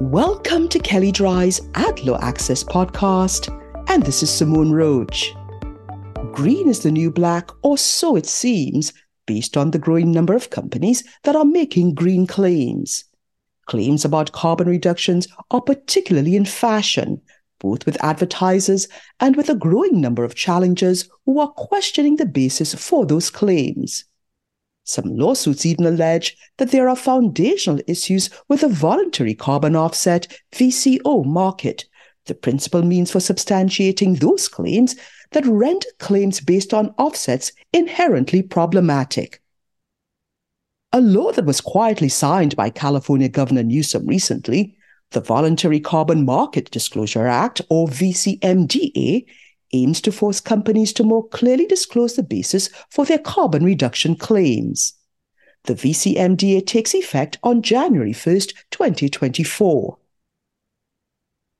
Welcome to Kelley Drye's At Low Access podcast, and this is Simone Roach. Green is the new black, or so it seems, based on the growing number of companies that are making green claims. Claims about carbon reductions are particularly in fashion, both with advertisers and with a growing number of challengers who are questioning the basis for those claims. Some lawsuits even allege that there are foundational issues with the voluntary carbon offset VCO market, the principal means for substantiating those claims that render claims based on offsets inherently problematic. A law that was quietly signed by California Governor Newsom recently, the Voluntary Carbon Market Disclosure Act, or VCMDA, aims to force companies to more clearly disclose the basis for their carbon reduction claims. The VCMDA takes effect on January 1st, 2024.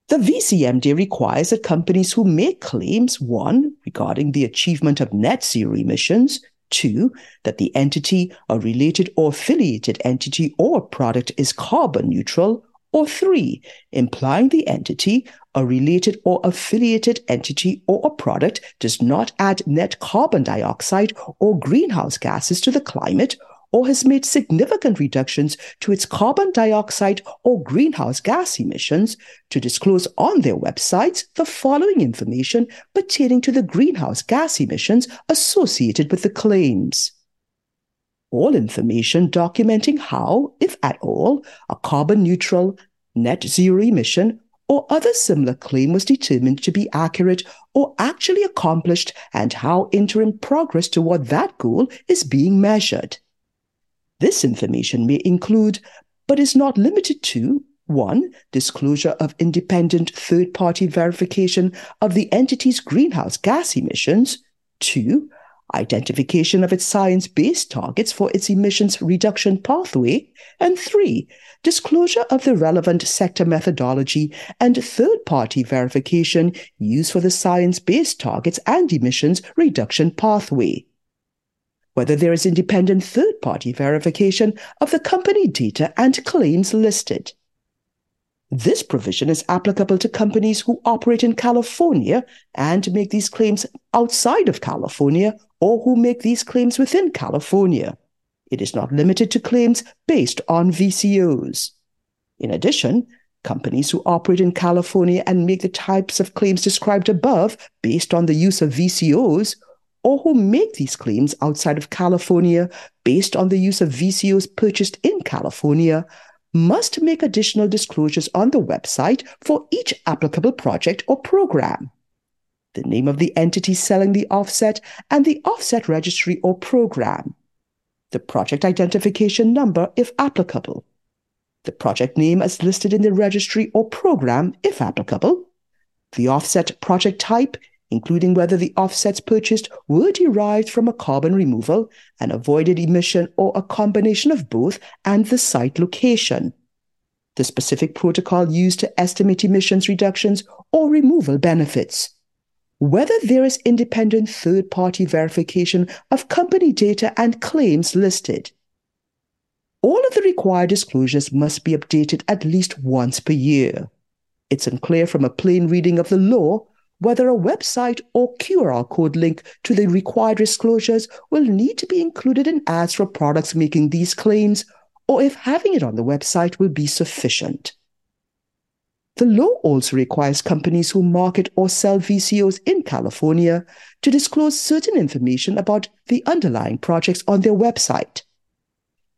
The VCMDA requires that companies who make claims, 1, regarding the achievement of net zero emissions, 2, that the entity, a related or affiliated entity or product is carbon neutral, or 3, implying the entity, a related or affiliated entity or a product does not add net carbon dioxide or greenhouse gases to the climate or has made significant reductions to its carbon dioxide or greenhouse gas emissions to disclose on their websites the following information pertaining to the greenhouse gas emissions associated with the claims. All information documenting how, if at all, a carbon-neutral, net-zero emission or other similar claim was determined to be accurate or actually accomplished and how interim progress toward that goal is being measured. This information may include, but is not limited to, 1, disclosure of independent third-party verification of the entity's greenhouse gas emissions, 2, identification of its science-based targets for its emissions reduction pathway, and 3, disclosure of the relevant sector methodology and third-party verification used for the science-based targets and emissions reduction pathway. Whether there is independent third-party verification of the company data and claims listed. This provision is applicable to companies who operate in California and make these claims outside of California or who make these claims within California. It is not limited to claims based on VCOs. In addition, companies who operate in California and make the types of claims described above based on the use of VCOs or who make these claims outside of California based on the use of VCOs purchased in California must make additional disclosures on the website for each applicable project or program. The name of the entity selling the offset and the offset registry or program. The project identification number if applicable. The project name as listed in the registry or program if applicable. The offset project type, including whether the offsets purchased were derived from a carbon removal, an avoided emission, or a combination of both, and the site location. The specific protocol used to estimate emissions reductions or removal benefits. Whether there is independent third-party verification of company data and claims listed. All of the required disclosures must be updated at least once per year. It's unclear from a plain reading of the law whether a website or QR code link to the required disclosures will need to be included in ads for products making these claims, or if having it on the website will be sufficient. The law also requires companies who market or sell VCOs in California to disclose certain information about the underlying projects on their website.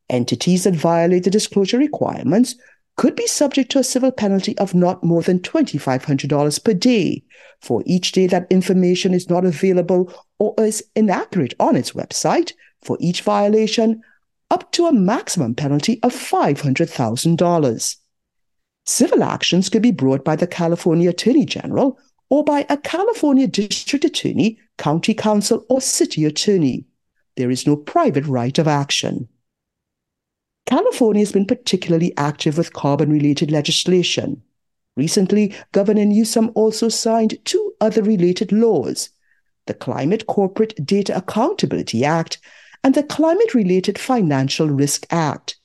Entities that violate the disclosure requirements could be subject to a civil penalty of not more than $2,500 per day for each day that information is not available or is inaccurate on its website, for each violation, up to a maximum penalty of $500,000. Civil actions could be brought by the California Attorney General or by a California District Attorney, County Council, or City Attorney. There is no private right of action. California has been particularly active with carbon-related legislation. Recently, Governor Newsom also signed 2 other related laws, the Climate Corporate Data Accountability Act and the Climate-Related Financial Risk Act.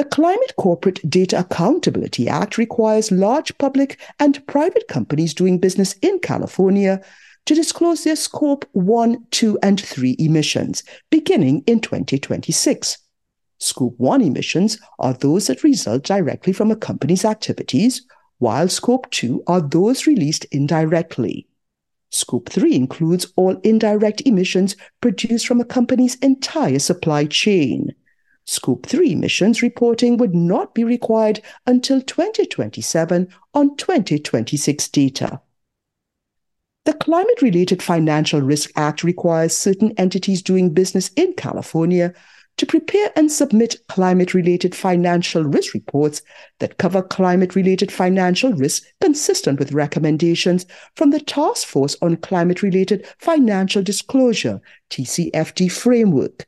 The Climate Corporate Data Accountability Act requires large public and private companies doing business in California to disclose their Scope 1, 2, and 3 emissions, beginning in 2026. Scope 1 emissions are those that result directly from a company's activities, while Scope 2 are those released indirectly. Scope 3 includes all indirect emissions produced from a company's entire supply chain. Scope 3 emissions reporting would not be required until 2027 on 2026 data. The Climate-Related Financial Risk Act requires certain entities doing business in California to prepare and submit climate-related financial risk reports that cover climate-related financial risks consistent with recommendations from the Task Force on Climate-Related Financial Disclosure, TCFD framework.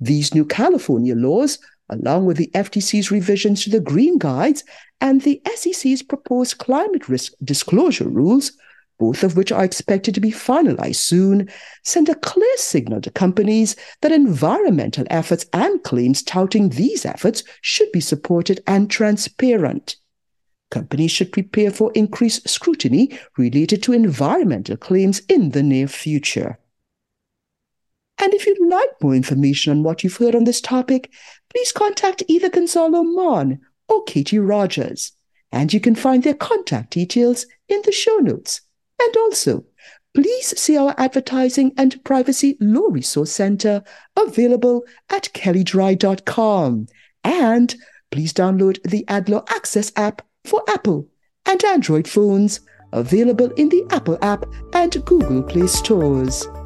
These new California laws, along with the FTC's revisions to the Green Guides and the SEC's proposed climate risk disclosure rules, both of which are expected to be finalized soon, send a clear signal to companies that environmental efforts and claims touting these efforts should be supported and transparent. Companies should prepare for increased scrutiny related to environmental claims in the near future. And if you'd like more information on what you've heard on this topic, please contact either Gonzalo Mon or Katie Rogers, and you can find their contact details in the show notes. And also, please see our Advertising and Privacy Law Resource Center available at kelleydrye.com. And please download the AdLaw Access app for Apple and Android phones, available in the Apple app and Google Play stores.